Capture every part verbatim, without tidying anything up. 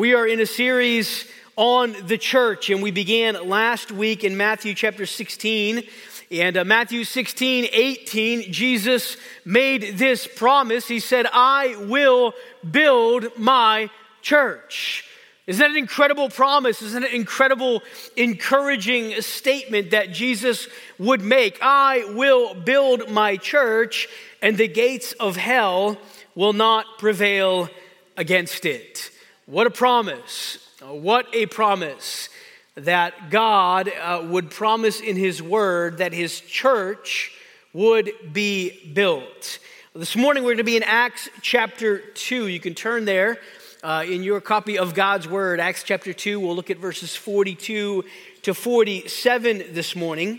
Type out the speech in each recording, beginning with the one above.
We are in a series on the church, and we began last week in Matthew chapter sixteen. And uh, Matthew sixteen, eighteen, Jesus made this promise. He said, I will build my church. Isn't that an incredible promise? Isn't that an incredible, encouraging statement that Jesus would make? I will build my church, and the gates of hell will not prevail against it. What a promise. What a promise that God uh, would promise in his word that his church would be built. This morning we're going to be in Acts chapter two. You can turn there. Uh, in your copy of God's Word, Acts chapter two, we'll look at verses forty-two to forty-seven this morning.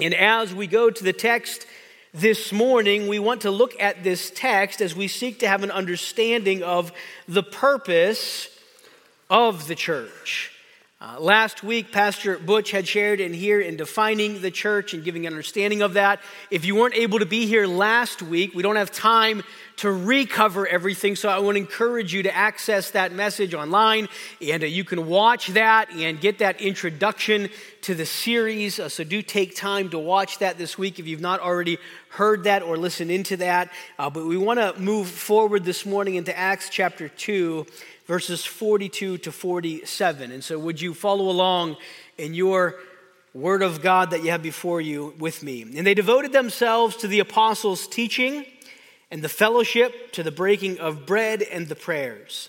And as we go to the text this morning, we want to look at this text as we seek to have an understanding of the purpose of the church. Uh, last week, Pastor Butch had shared in here in defining the church and giving an understanding of that. If you weren't able to be here last week, we don't have time to recover everything. So I want to encourage you to access that message online, and uh, you can watch that and get that introduction to the series. Uh, so do take time to watch that this week if you've not already heard that or listened into that. Uh, but we want to move forward this morning into Acts chapter two, verses forty-two to forty-seven. And so would you follow along in your word of God that you have before you with me? And they devoted themselves to the apostles' teaching and the fellowship, to the breaking of bread and the prayers.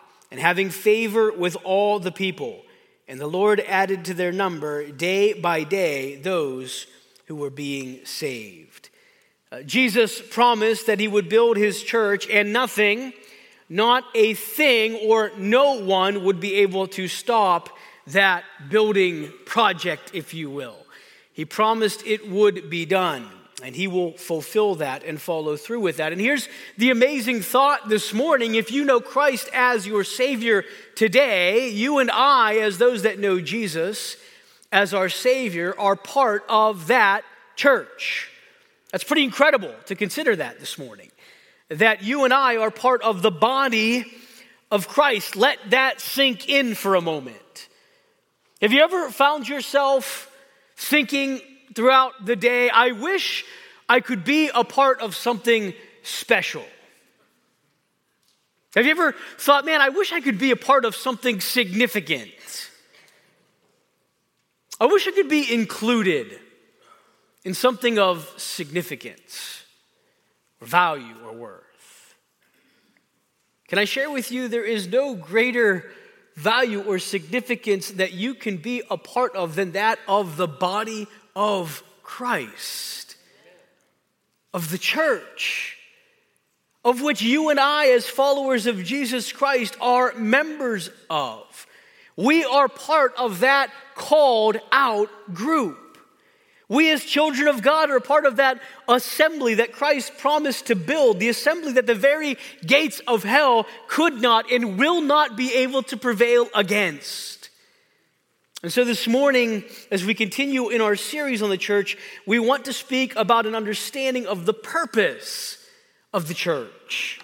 and having favor with all the people. And the Lord added to their number day by day those who were being saved. Uh, Jesus promised that he would build his church, and nothing, not a thing or no one would be able to stop that building project, if you will. He promised it would be done, and he will fulfill that and follow through with that. And here's the amazing thought this morning. If you know Christ as your Savior today, you and I, as those that know Jesus as our Savior, are part of that church. That's pretty incredible to consider that this morning, that you and I are part of the body of Christ. Let that sink in for a moment. Have you ever found yourself thinking throughout the day, I wish I could be a part of something special? Have you ever thought, man, I wish I could be a part of something significant? I wish I could be included in something of significance or value or worth. Can I share with you, there is no greater value or significance that you can be a part of than that of the body of Christ, of the church, of which you and I as followers of Jesus Christ are members of. We are part of that called out group. We as children of God are part of that assembly that Christ promised to build, the assembly that the very gates of hell could not and will not be able to prevail against. And so this morning, as we continue in our series on the church, we want to speak about an understanding of the purpose of the church.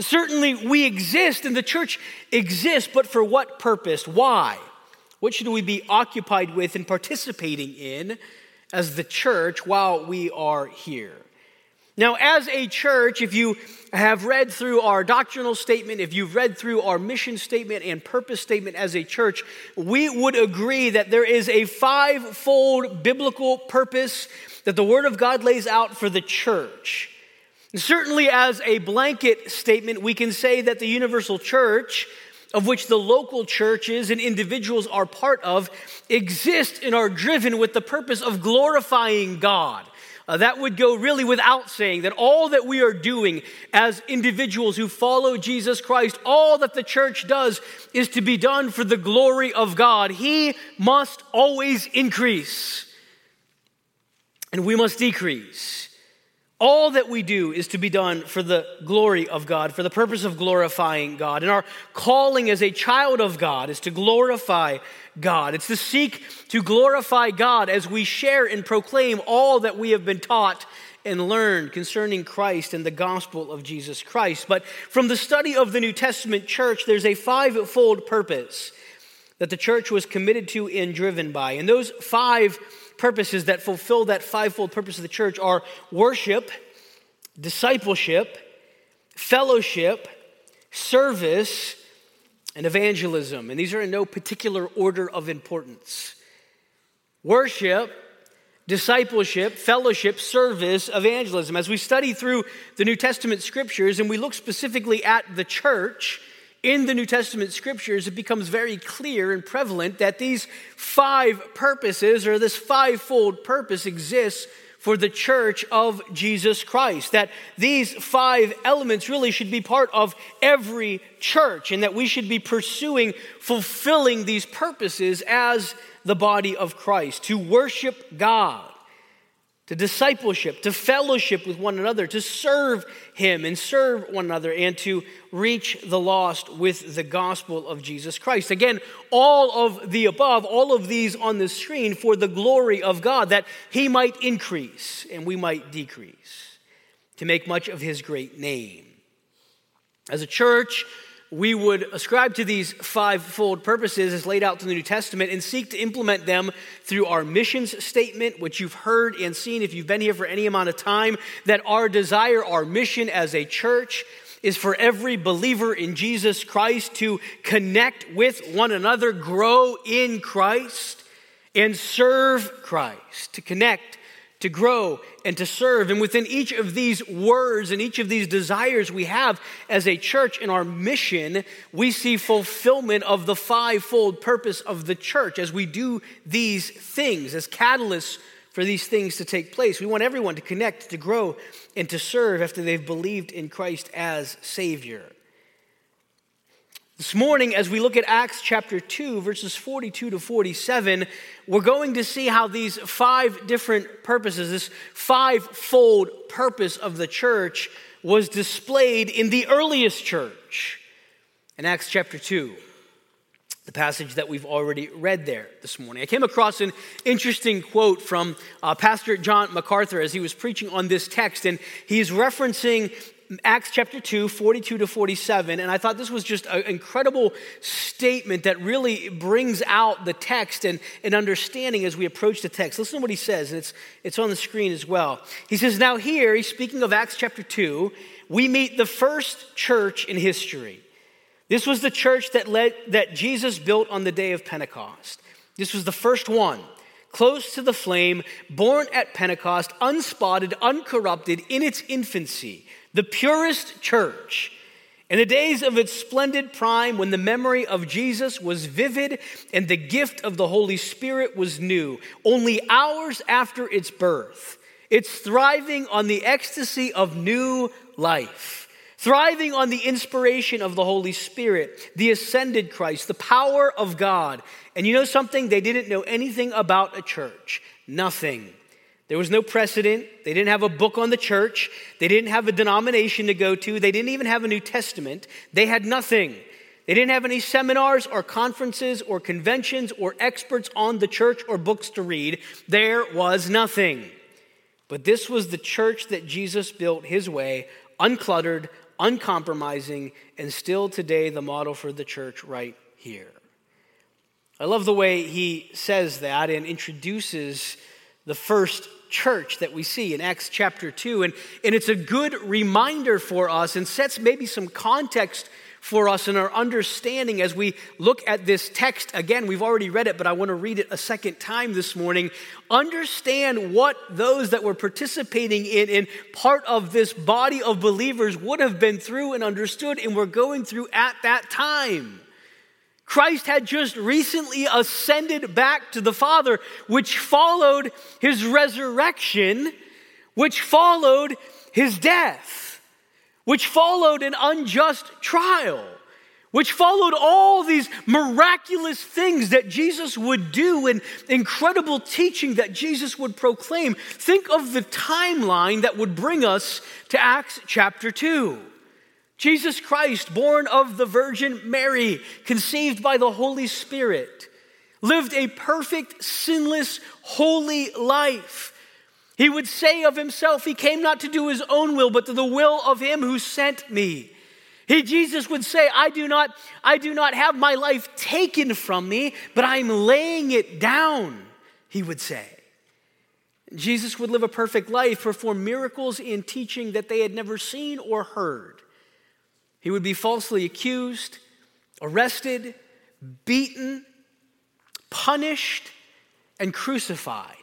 Certainly we exist and the church exists, but for what purpose? Why? What should we be occupied with and participating in as the church while we are here? Now, as a church, if you have read through our doctrinal statement, if you've read through our mission statement and purpose statement as a church, we would agree that there is a five-fold biblical purpose that the Word of God lays out for the church. And certainly, as a blanket statement, we can say that the universal church, of which the local churches and individuals are part of, exist and are driven with the purpose of glorifying God, Uh, that would go really without saying that all that we are doing as individuals who follow Jesus Christ, all that the church does is to be done for the glory of God. He must always increase, and we must decrease. All that we do is to be done for the glory of God, for the purpose of glorifying God. And our calling as a child of God is to glorify God. It's to seek to glorify God as we share and proclaim all that we have been taught and learned concerning Christ and the gospel of Jesus Christ. But from the study of the New Testament church, there's a five-fold purpose that the church was committed to and driven by. And those five purposes that fulfill that fivefold purpose of the church are worship, discipleship, fellowship, service, and evangelism. And these are in no particular order of importance. Worship, discipleship, fellowship, service, evangelism. As we study through the New Testament scriptures and we look specifically at the church in the New Testament scriptures, it becomes very clear and prevalent that these five purposes, or this fivefold purpose, exists for the church of Jesus Christ. That these five elements really should be part of every church, and that we should be pursuing fulfilling these purposes as the body of Christ. To worship God, to discipleship, to fellowship with one another, to serve him and serve one another, and to reach the lost with the gospel of Jesus Christ. Again, all of the above, all of these on the screen for the glory of God, that he might increase and we might decrease, to make much of his great name. As a church, we would ascribe to these fivefold purposes as laid out in the New Testament and seek to implement them through our missions statement, which you've heard and seen if you've been here for any amount of time, that our desire, our mission as a church, is for every believer in Jesus Christ to connect with one another, grow in Christ, and serve Christ, to connect, to grow, and to serve. And within each of these words and each of these desires we have as a church in our mission, we see fulfillment of the fivefold purpose of the church as we do these things, as catalysts for these things to take place. We want everyone to connect, to grow, and to serve after they've believed in Christ as Savior. This morning, as we look at Acts chapter two, verses forty-two to forty-seven, we're going to see how these five different purposes, this fivefold purpose of the church, was displayed in the earliest church in Acts chapter two, the passage that we've already read there this morning. I came across an interesting quote from uh, Pastor John MacArthur as he was preaching on this text, and he's referencing Acts chapter two, forty-two to forty-seven, and I thought this was just an incredible statement that really brings out the text and, and understanding as we approach the text. Listen to what he says, and it's, it's on the screen as well. He says, now here, he's speaking of Acts chapter two, we meet the first church in history. This was the church that led, that Jesus built on the day of Pentecost. This was the first one, close to the flame, born at Pentecost, unspotted, uncorrupted, in its infancy, the purest church, in the days of its splendid prime, when the memory of Jesus was vivid and the gift of the Holy Spirit was new, only hours after its birth, it's thriving on the ecstasy of new life, thriving on the inspiration of the Holy Spirit, the ascended Christ, the power of God. And you know something? They didn't know anything about a church, nothing. There was no precedent. They didn't have a book on the church. They didn't have a denomination to go to. They didn't even have a New Testament. They had nothing. They didn't have any seminars or conferences or conventions or experts on the church or books to read. There was nothing. But this was the church that Jesus built his way, uncluttered, uncompromising, and still today the model for the church right here. I love the way he says that and introduces the first church that we see in Acts chapter two. And, and it's a good reminder for us and sets maybe some context for us in our understanding as we look at this text. Again, we've already read it, but I want to read it a second time this morning. Understand what those that were participating in, in part of this body of believers would have been through and understood and were going through at that time. Christ had just recently ascended back to the Father, which followed his resurrection, which followed his death, which followed an unjust trial, which followed all these miraculous things that Jesus would do and incredible teaching that Jesus would proclaim. Think of the timeline that would bring us to Acts chapter two. Jesus Christ, born of the Virgin Mary, conceived by the Holy Spirit, lived a perfect, sinless, holy life. He would say of himself, he came not to do his own will, but to the will of him who sent me. He, Jesus would say, I do not, I do not have my life taken from me, but I'm laying it down, he would say. Jesus would live a perfect life, perform miracles in teaching that they had never seen or heard. He would be falsely accused, arrested, beaten, punished, and crucified,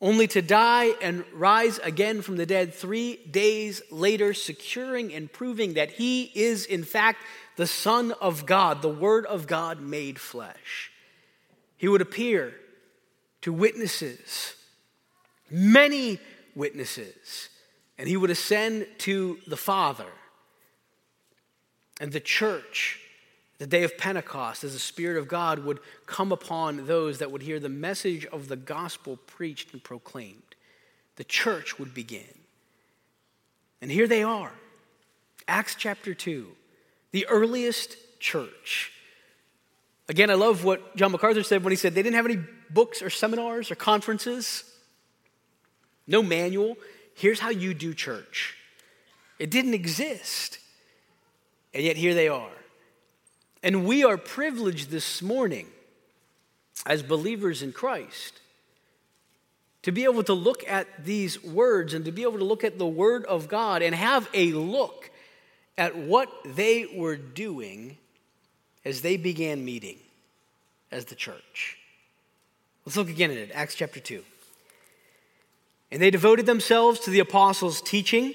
only to die and rise again from the dead three days later, securing and proving that he is, in fact, the Son of God, the Word of God made flesh. He would appear to witnesses, many witnesses, and he would ascend to the Father. And the church, the day of Pentecost, as the Spirit of God would come upon those that would hear the message of the gospel preached and proclaimed. The church would begin. And here they are, Acts chapter two, the earliest church. Again, I love what John MacArthur said when he said they didn't have any books or seminars or conferences, no manual. Here's how you do church. It didn't exist. And yet here they are. And we are privileged this morning as believers in Christ to be able to look at these words and to be able to look at the Word of God and have a look at what they were doing as they began meeting as the church. Let's look again at it, Acts chapter two. And they devoted themselves to the apostles' teaching,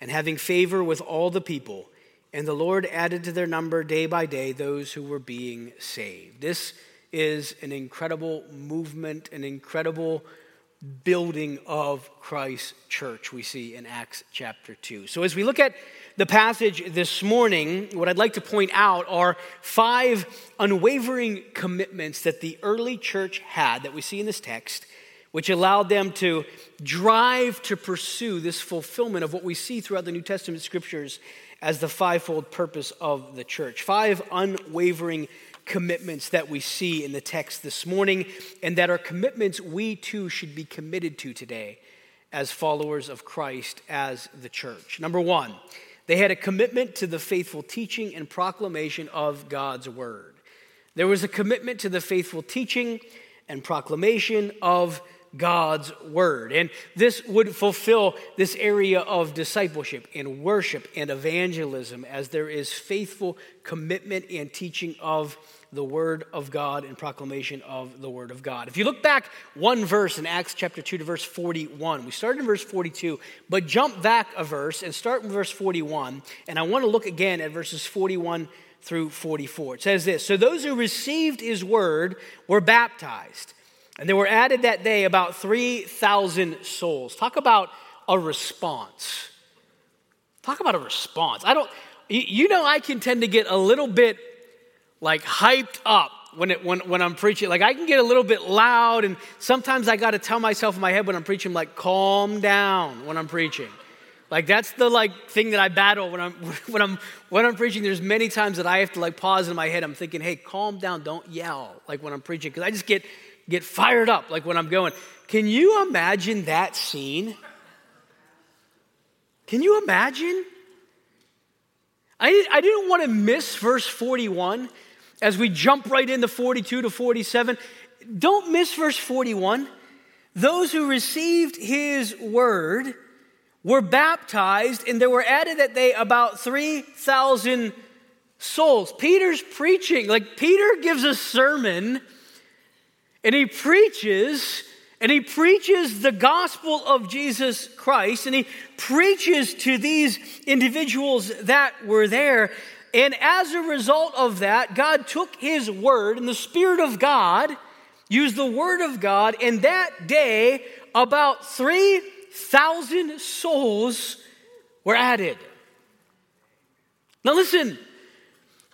and having favor with all the people. And the Lord added to their number day by day those who were being saved. This is an incredible movement, an incredible building of Christ's church we see in Acts chapter two. So as we look at the passage this morning, what I'd like to point out are five unwavering commitments that the early church had that we see in this text, which allowed them to drive to pursue this fulfillment of what we see throughout the New Testament scriptures as the fivefold purpose of the church. Five unwavering commitments that we see in the text this morning, and that are commitments we too should be committed to today as followers of Christ, as the church. Number one, they had a commitment to the faithful teaching and proclamation of God's word. There was a commitment to the faithful teaching and proclamation of God's word. And this would fulfill this area of discipleship and worship and evangelism, as there is faithful commitment and teaching of the word of God and proclamation of the word of God. If you look back one verse in Acts chapter two to verse forty-one, we started in verse forty-two, but jump back a verse and start in verse forty-one. And I want to look again at verses forty-one through forty-four. It says this: so those who received his word were baptized, and there were added that day about three thousand souls. Talk about a response. Talk about a response. I don't, you know, I can tend to get a little bit like hyped up when it when, when I'm preaching. Like I can get a little bit loud, and sometimes I got to tell myself in my head when I'm preaching, like, calm down when I'm preaching. Like that's the like thing that I battle when I'm when I'm when I'm preaching. There's many times that I have to like pause in my head. I'm thinking, hey, calm down, don't yell. Like when I'm preaching, because I just get. get fired up like when I'm going. Can you imagine that scene? Can you imagine? I, I didn't want to miss verse forty-one as we jump right into forty-two to forty-seven. Don't miss verse forty-one. Those who received his word were baptized, and there were added that day about three thousand souls. Peter's preaching. Like, Peter gives a sermon, and he preaches, and he preaches the gospel of Jesus Christ, and he preaches to these individuals that were there. And as a result of that, God took his word, and the Spirit of God used the word of God, and that day, about three thousand souls were added. Now listen,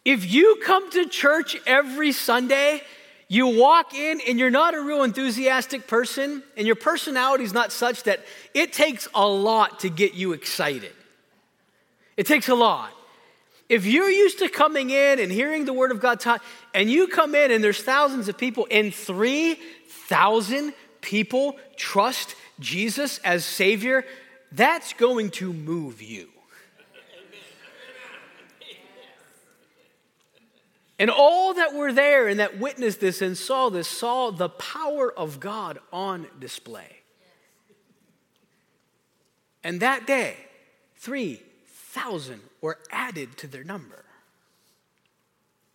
if you come to church every Sunday, you walk in and you're not a real enthusiastic person, and your personality is not such that it takes a lot to get you excited. It takes a lot. If you're used to coming in and hearing the word of God taught, and you come in and there's thousands of people, and three thousand people trust Jesus as Savior, that's going to move you. And all that were there and that witnessed this and saw this saw the power of God on display. And that day, three thousand were added to their number.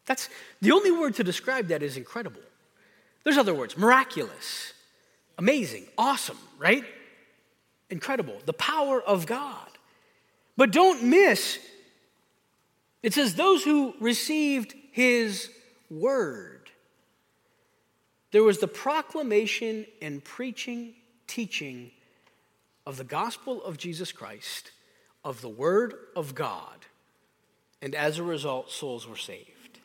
That's the only word to describe that is incredible. There's other words: miraculous, amazing, awesome, right? Incredible. The power of God. But don't miss, it says those who received his word. There was the proclamation and preaching, teaching of the gospel of Jesus Christ, of the word of God, and as a result, souls were saved.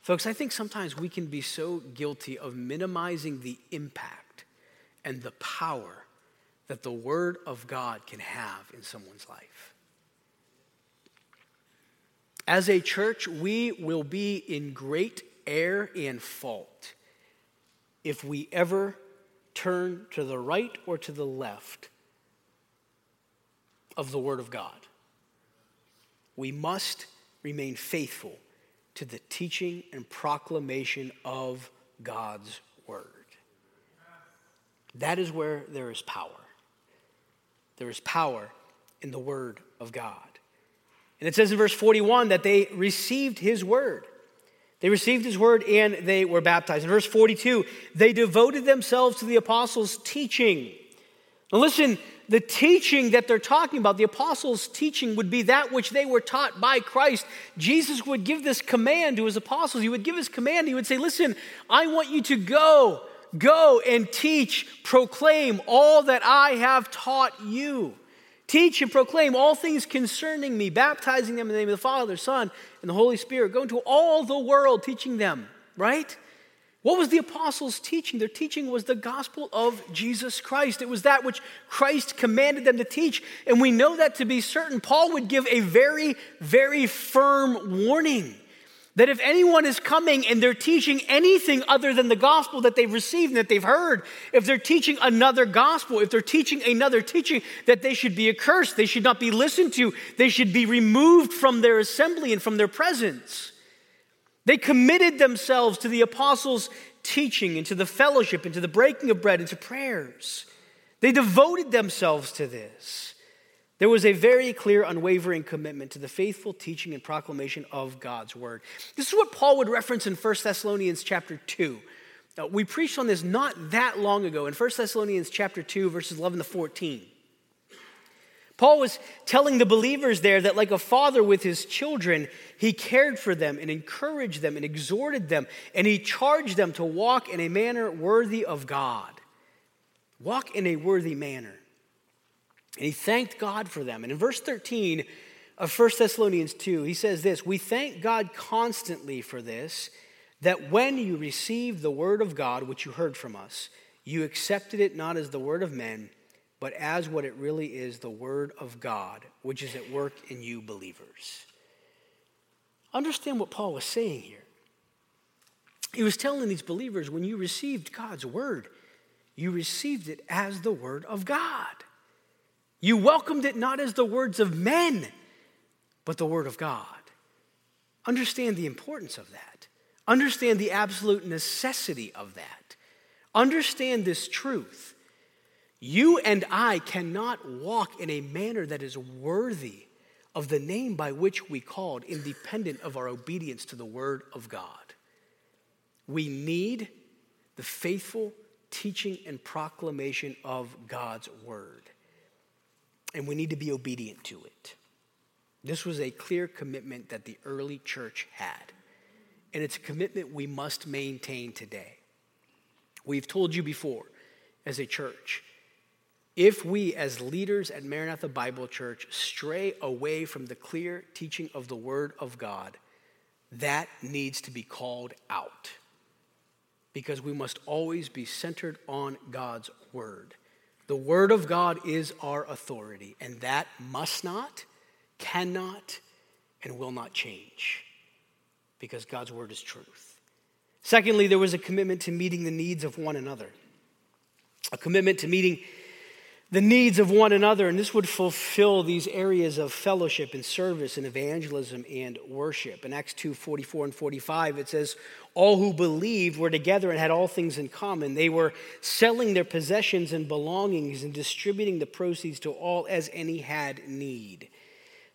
Folks, I think sometimes we can be so guilty of minimizing the impact and the power that the word of God can have in someone's life. As a church, we will be in great error and fault if we ever turn to the right or to the left of the word of God. We must remain faithful to the teaching and proclamation of God's word. That is where there is power. There is power in the word of God. And it says in verse forty-one that they received his word. They received his word and they were baptized. In verse forty-two, they devoted themselves to the apostles' teaching. Now listen, the teaching that they're talking about, the apostles' teaching, would be that which they were taught by Christ. Jesus would give this command to his apostles. He would give his command. He would say, listen, I want you to go, go and teach, proclaim all that I have taught you. Teach and proclaim all things concerning me, baptizing them in the name of the Father, Son, and the Holy Spirit. Go into all the world teaching them, right? What was the apostles' teaching? Their teaching was the gospel of Jesus Christ. It was that which Christ commanded them to teach. And we know that to be certain. Paul would give a very, very firm warning that if anyone is coming and they're teaching anything other than the gospel that they've received and that they've heard, if they're teaching another gospel, if they're teaching another teaching, that they should be accursed, they should not be listened to, they should be removed from their assembly and from their presence. They committed themselves to the apostles' teaching and to the fellowship and to the breaking of bread and to prayers. They devoted themselves to this. There was a very clear, unwavering commitment to the faithful teaching and proclamation of God's word. This is what Paul would reference in First Thessalonians chapter two. Now, we preached on this not that long ago in First Thessalonians chapter two, verses eleven to fourteen. Paul was telling the believers there that like a father with his children, he cared for them and encouraged them and exhorted them, and he charged them to walk in a manner worthy of God. Walk in a worthy manner. And he thanked God for them. And in verse thirteen of First Thessalonians two, he says this: we thank God constantly for this, that when you received the word of God, which you heard from us, you accepted it not as the word of men, but as what it really is, the word of God, which is at work in you believers. Understand what Paul was saying here. He was telling these believers, when you received God's word, you received it as the word of God. You welcomed it not as the words of men, but the word of God. Understand the importance of that. Understand the absolute necessity of that. Understand this truth. You and I cannot walk in a manner that is worthy of the name by which we called, independent of our obedience to the word of God. We need the faithful teaching and proclamation of God's word. And we need to be obedient to it. This was a clear commitment that the early church had. And it's a commitment we must maintain today. We've told you before as a church, if we as leaders at Maranatha Bible Church stray away from the clear teaching of the Word of God, that needs to be called out. Because we must always be centered on God's Word. The Word of God is our authority, and that must not, cannot, and will not change, because God's word is truth. Secondly, there was a commitment to meeting the needs of one another. A commitment to meeting the needs of one another, and this would fulfill these areas of fellowship and service and evangelism and worship. In Acts two, forty-four and forty-five, it says, all who believed were together and had all things in common. They were selling their possessions and belongings and distributing the proceeds to all as any had need.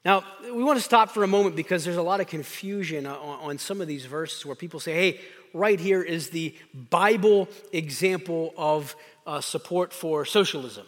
Now, we want to stop for a moment because there's a lot of confusion on, on some of these verses where people say, hey, right here is the Bible example of uh, support for socialism.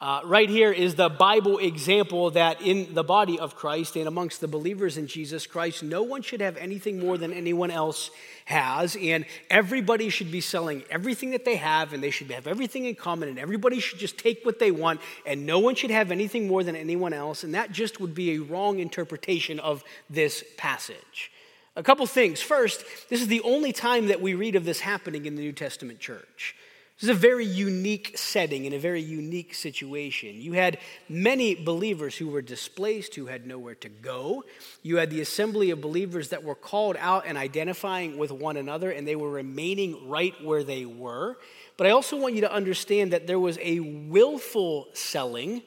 Uh, right here is the Bible example that in the body of Christ and amongst the believers in Jesus Christ, no one should have anything more than anyone else has, and everybody should be selling everything that they have, and they should have everything in common, and everybody should just take what they want, and no one should have anything more than anyone else, and that just would be a wrong interpretation of this passage. A couple things. First, this is the only time that we read of this happening in the New Testament church. This is a very unique setting and a very unique situation. You had many believers who were displaced, who had nowhere to go. You had the assembly of believers that were called out and identifying with one another, and they were remaining right where they were. But I also want you to understand that there was a willful selling,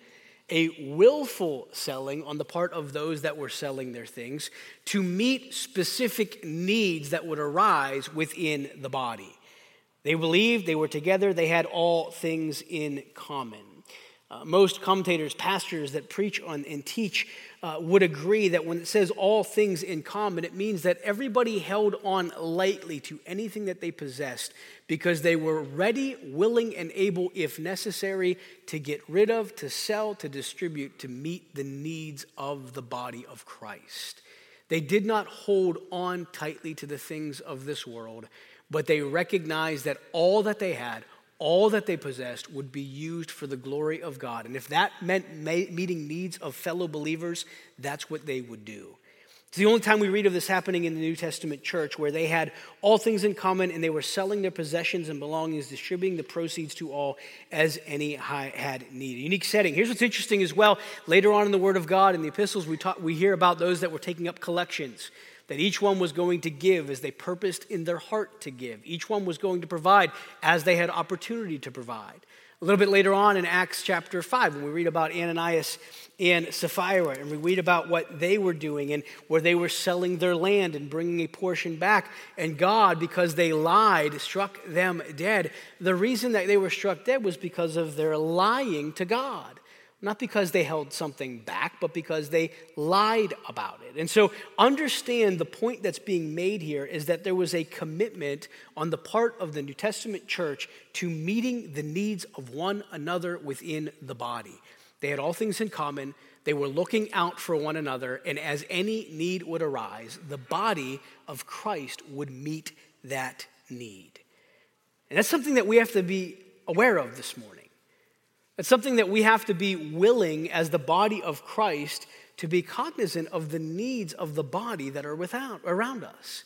a willful selling on the part of those that were selling their things to meet specific needs that would arise within the body. They believed, they were together, they had all things in common. Uh, most commentators, pastors that preach on and teach uh, would agree that when it says all things in common, it means that everybody held on lightly to anything that they possessed because they were ready, willing, and able, if necessary, to get rid of, to sell, to distribute, to meet the needs of the body of Christ. They did not hold on tightly to the things of this world, but they recognized that all that they had, all that they possessed would be used for the glory of God. And if that meant meeting needs of fellow believers, that's what they would do. It's the only time we read of this happening in the New Testament church where they had all things in common and they were selling their possessions and belongings, distributing the proceeds to all as any had need. A unique setting. Here's what's interesting as well. Later on in the Word of God, in the epistles, we talk, we hear about those that were taking up collections, that each one was going to give as they purposed in their heart to give. Each one was going to provide as they had opportunity to provide. A little bit later on in Acts chapter five, when we read about Ananias and Sapphira, and we read about what they were doing and where they were selling their land and bringing a portion back, and God, because they lied, struck them dead. The reason that they were struck dead was because of their lying to God. Not because they held something back, but because they lied about it. And so understand the point that's being made here is that there was a commitment on the part of the New Testament church to meeting the needs of one another within the body. They had all things in common. They were looking out for one another. And as any need would arise, the body of Christ would meet that need. And that's something that we have to be aware of this morning. It's something that we have to be willing as the body of Christ to be cognizant of the needs of the body that are without, around us.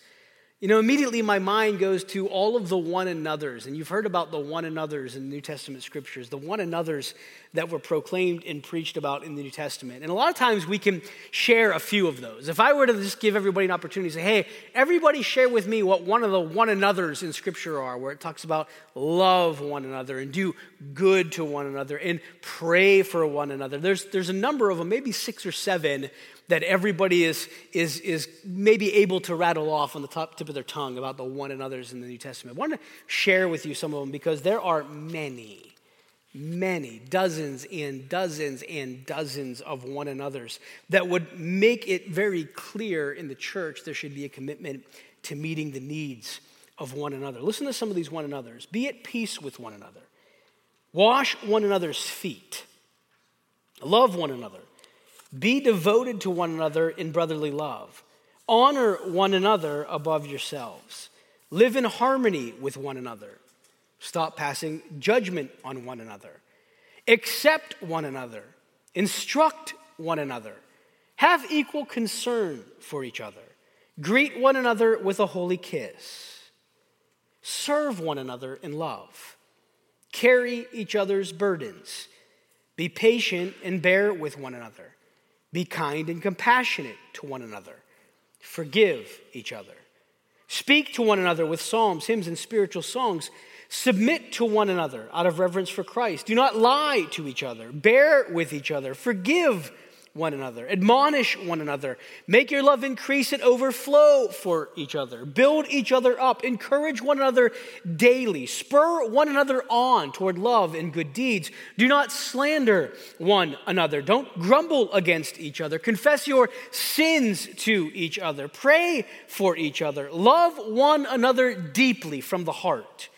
You know, immediately my mind goes to all of the one another's, and you've heard about the one another's in the New Testament scriptures, the one another's that were proclaimed and preached about in the New Testament. And a lot of times we can share a few of those. If I were to just give everybody an opportunity to say, hey, everybody share with me what one of the one another's in scripture are, where it talks about love one another and do good to one another and pray for one another. There's, there's a number of them, maybe six or seven, that everybody is is is maybe able to rattle off on the top tip of their tongue about the one another's in the New Testament. I want to share with you some of them because there are many, many, dozens and dozens and dozens of one another's that would make it very clear in the church there should be a commitment to meeting the needs of one another. Listen to some of these one another's. Be at peace with one another. Wash one another's feet. Love one another. Be devoted to one another in brotherly love. Honor one another above yourselves. Live in harmony with one another. Stop passing judgment on one another. Accept one another. Instruct one another. Have equal concern for each other. Greet one another with a holy kiss. Serve one another in love. Carry each other's burdens. Be patient and bear with one another. Be kind and compassionate to one another. Forgive each other. Speak to one another with psalms, hymns, and spiritual songs. Submit to one another out of reverence for Christ. Do not lie to each other. Bear with each other. Forgive one another. Admonish one another. Make your love increase and overflow for each other. Build each other up. Encourage one another daily. Spur one another on toward love and good deeds. Do not slander one another. Don't grumble against each other. Confess your sins to each other. Pray for each other. Love one another deeply from the heart.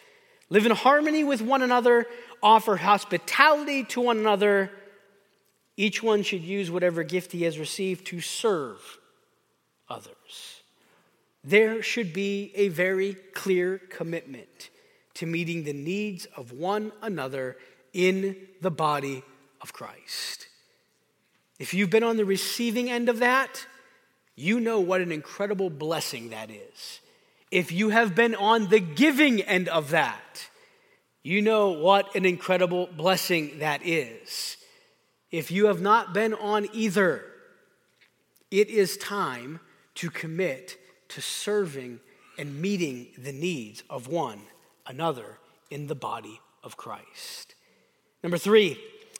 Live in harmony with one another. Offer hospitality to one another. Each one should use whatever gift he has received to serve others. There should be a very clear commitment to meeting the needs of one another in the body of Christ. If you've been on the receiving end of that, you know what an incredible blessing that is. If you have been on the giving end of that, you know what an incredible blessing that is. If you have not been on either, it is time to commit to serving and meeting the needs of one another in the body of Christ. Number three,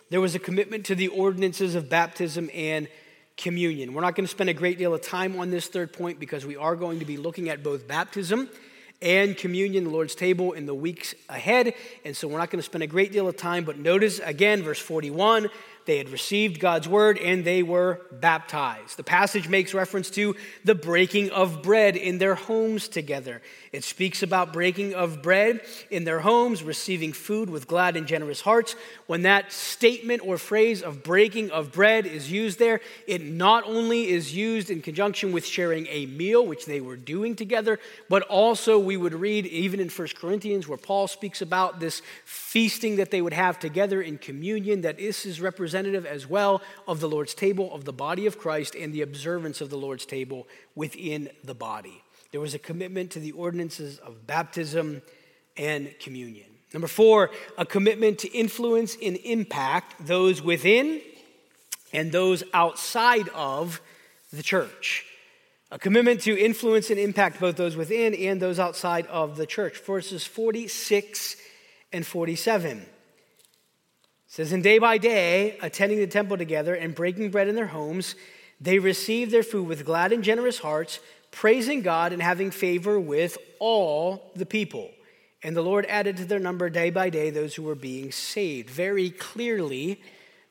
there was a commitment to the ordinances of baptism and communion. We're not going to spend a great deal of time on this third point because we are going to be looking at both baptism and communion, the Lord's table, in the weeks ahead. And so we're not going to spend a great deal of time, but notice again, verse forty-one, they had received God's word and they were baptized. The passage makes reference to the breaking of bread in their homes together. It speaks about breaking of bread in their homes, receiving food with glad and generous hearts. When that statement or phrase of breaking of bread is used there, it not only is used in conjunction with sharing a meal, which they were doing together, but also we would read even in First Corinthians where Paul speaks about this feasting that they would have together in communion, that this is represented as well of the Lord's table, of the body of Christ, and the observance of the Lord's table within the body. There was a commitment to the ordinances of baptism and communion. Number four, a commitment to influence and impact those within and those outside of the church. A commitment to influence and impact both those within and those outside of the church. Verses forty-six and forty-seven. It says, and day by day, attending the temple together and breaking bread in their homes, they received their food with glad and generous hearts, praising God and having favor with all the people. And the Lord added to their number day by day those who were being saved. Very clearly,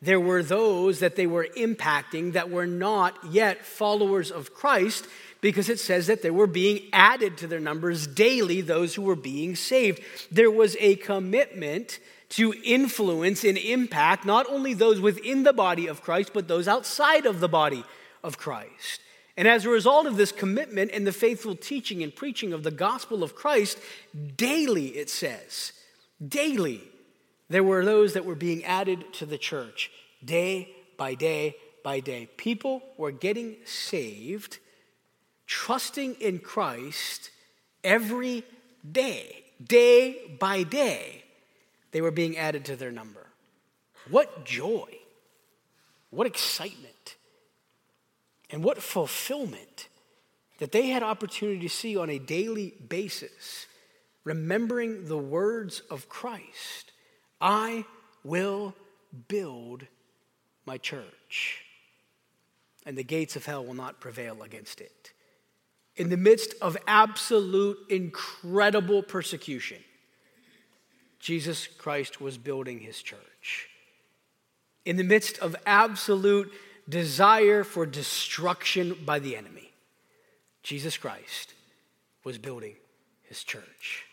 there were those that they were impacting that were not yet followers of Christ, because it says that they were being added to their numbers daily, those who were being saved. There was a commitment to influence and impact not only those within the body of Christ, but those outside of the body of Christ. And as a result of this commitment and the faithful teaching and preaching of the gospel of Christ, daily, it says, daily, there were those that were being added to the church, day by day by day. People were getting saved, trusting in Christ every day, day by day. They were being added to their number. What joy, what excitement, and what fulfillment that they had opportunity to see on a daily basis, remembering the words of Christ, I will build my church. and the gates of hell will not prevail against it. In the midst of absolute, incredible persecution, Jesus Christ was building his church. In the midst of absolute desire for destruction by the enemy, Jesus Christ was building his church.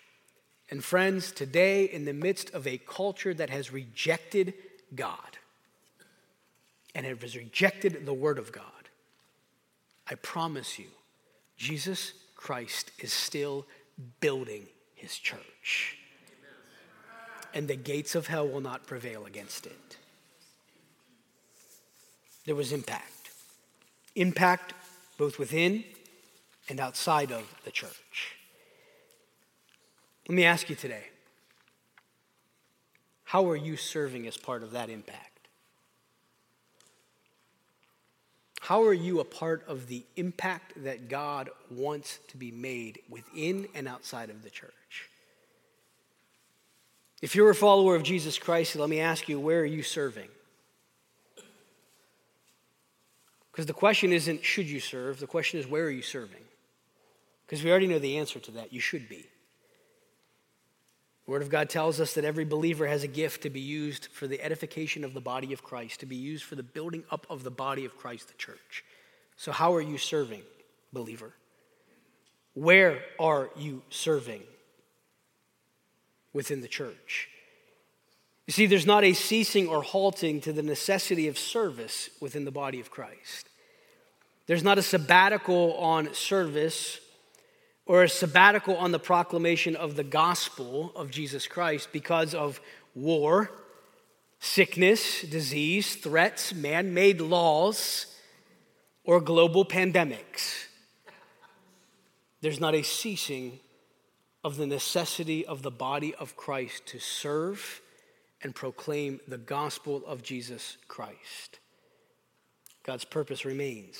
And friends, today, in the midst of a culture that has rejected God and has rejected the Word of God, I promise you, Jesus Christ is still building his church. And the gates of hell will not prevail against it. There was impact. Impact both within and outside of the church. Let me ask you today, how are you serving as part of that impact? How are you a part of the impact that God wants to be made within and outside of the church? If you're a follower of Jesus Christ, let me ask you, where are you serving? Because the question isn't, should you serve? The question is, where are you serving? Because we already know the answer to that. You should be. The Word of God tells us that every believer has a gift to be used for the edification of the body of Christ, to be used for the building up of the body of Christ, the church. So how are you serving, believer? Where are you serving within the church? You see, there's not a ceasing or halting to the necessity of service within the body of Christ. There's not a sabbatical on service or a sabbatical on the proclamation of the gospel of Jesus Christ because of war, sickness, disease, threats, man-made laws, or global pandemics. There's not a ceasing of the necessity of the body of Christ to serve and proclaim the gospel of Jesus Christ. God's purpose remains.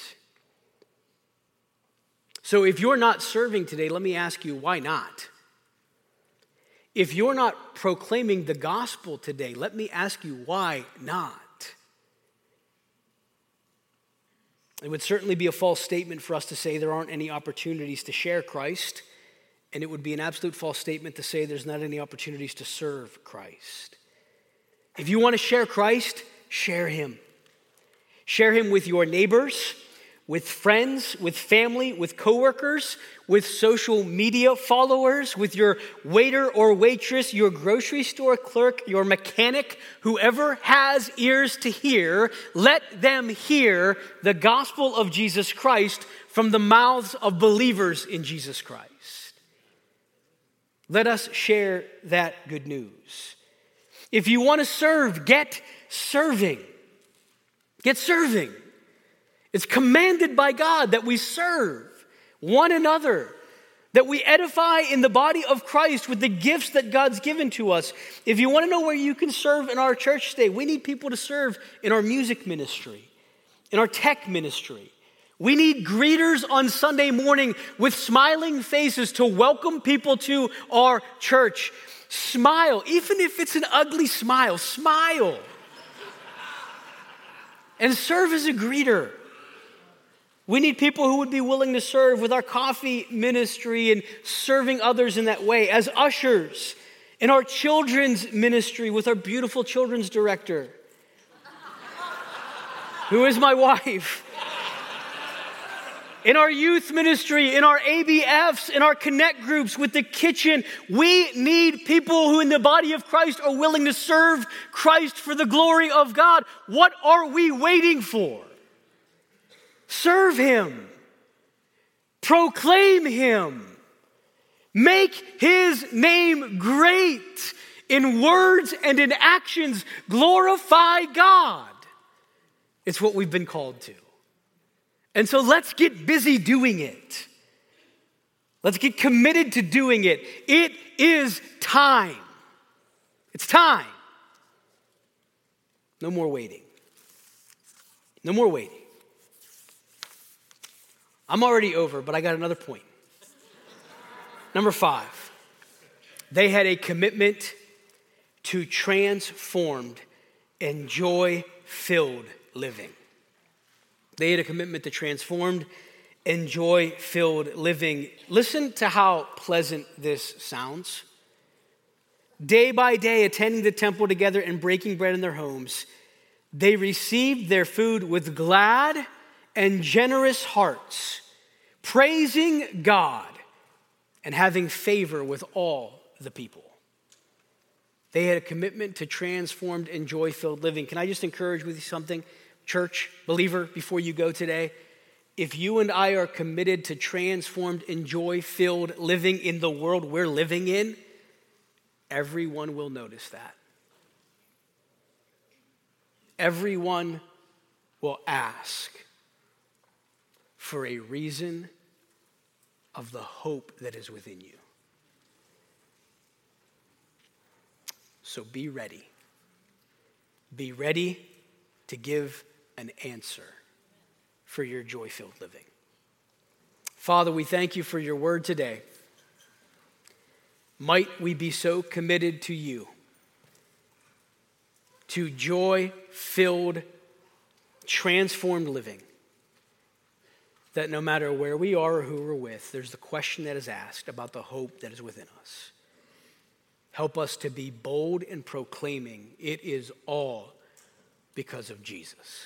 So if you're not serving today, let me ask you, why not? If you're not proclaiming the gospel today, let me ask you, why not? It would certainly be a false statement for us to say there aren't any opportunities to share Christ, and it would be an absolute false statement to say there's not any opportunities to serve Christ. If you want to share Christ, share him. Share him with your neighbors, with friends, with family, with coworkers, with social media followers, with your waiter or waitress, your grocery store clerk, your mechanic, whoever has ears to hear, let them hear the gospel of Jesus Christ from the mouths of believers in Jesus Christ. Let us share that good news. If you want to serve, get serving. Get serving. It's commanded by God that we serve one another, that we edify in the body of Christ with the gifts that God's given to us. If you want to know where you can serve in our church today, we need people to serve in our music ministry, in our tech ministry. We need greeters on Sunday morning with smiling faces to welcome people to our church. Smile, even if it's an ugly smile, smile. And serve as a greeter. We need people who would be willing to serve with our coffee ministry and serving others in that way, as ushers, in our children's ministry with our beautiful children's director, who is my wife. In our youth ministry, in our A B Fs, in our connect groups, with the kitchen, we need people who in the body of Christ are willing to serve Christ for the glory of God. What are we waiting for? Serve him. Proclaim him. Make his name great. In words and in actions, glorify God. It's what we've been called to. And so let's get busy doing it. Let's get committed to doing it. It is time. It's time. No more waiting. No more waiting. I'm already over, but I got another point. Number five, they had a commitment to transformed and joy-filled living. They had a commitment to transformed and joy-filled living. Listen to how pleasant this sounds. Day by day, attending the temple together and breaking bread in their homes, they received their food with glad and generous hearts, praising God and having favor with all the people. They had a commitment to transformed and joy-filled living. Can I just encourage with you something? Church, believer, before you go today, if you and I are committed to transformed and joy-filled living in the world we're living in, everyone will notice that. Everyone will ask for a reason of the hope that is within you. So be ready. Be ready to give an answer for your joy-filled living. Father, we thank you for your word today. Might we be so committed to you, to joy-filled, transformed living, that no matter where we are or who we're with, there's the question that is asked about the hope that is within us. Help us to be bold in proclaiming it is all because of Jesus.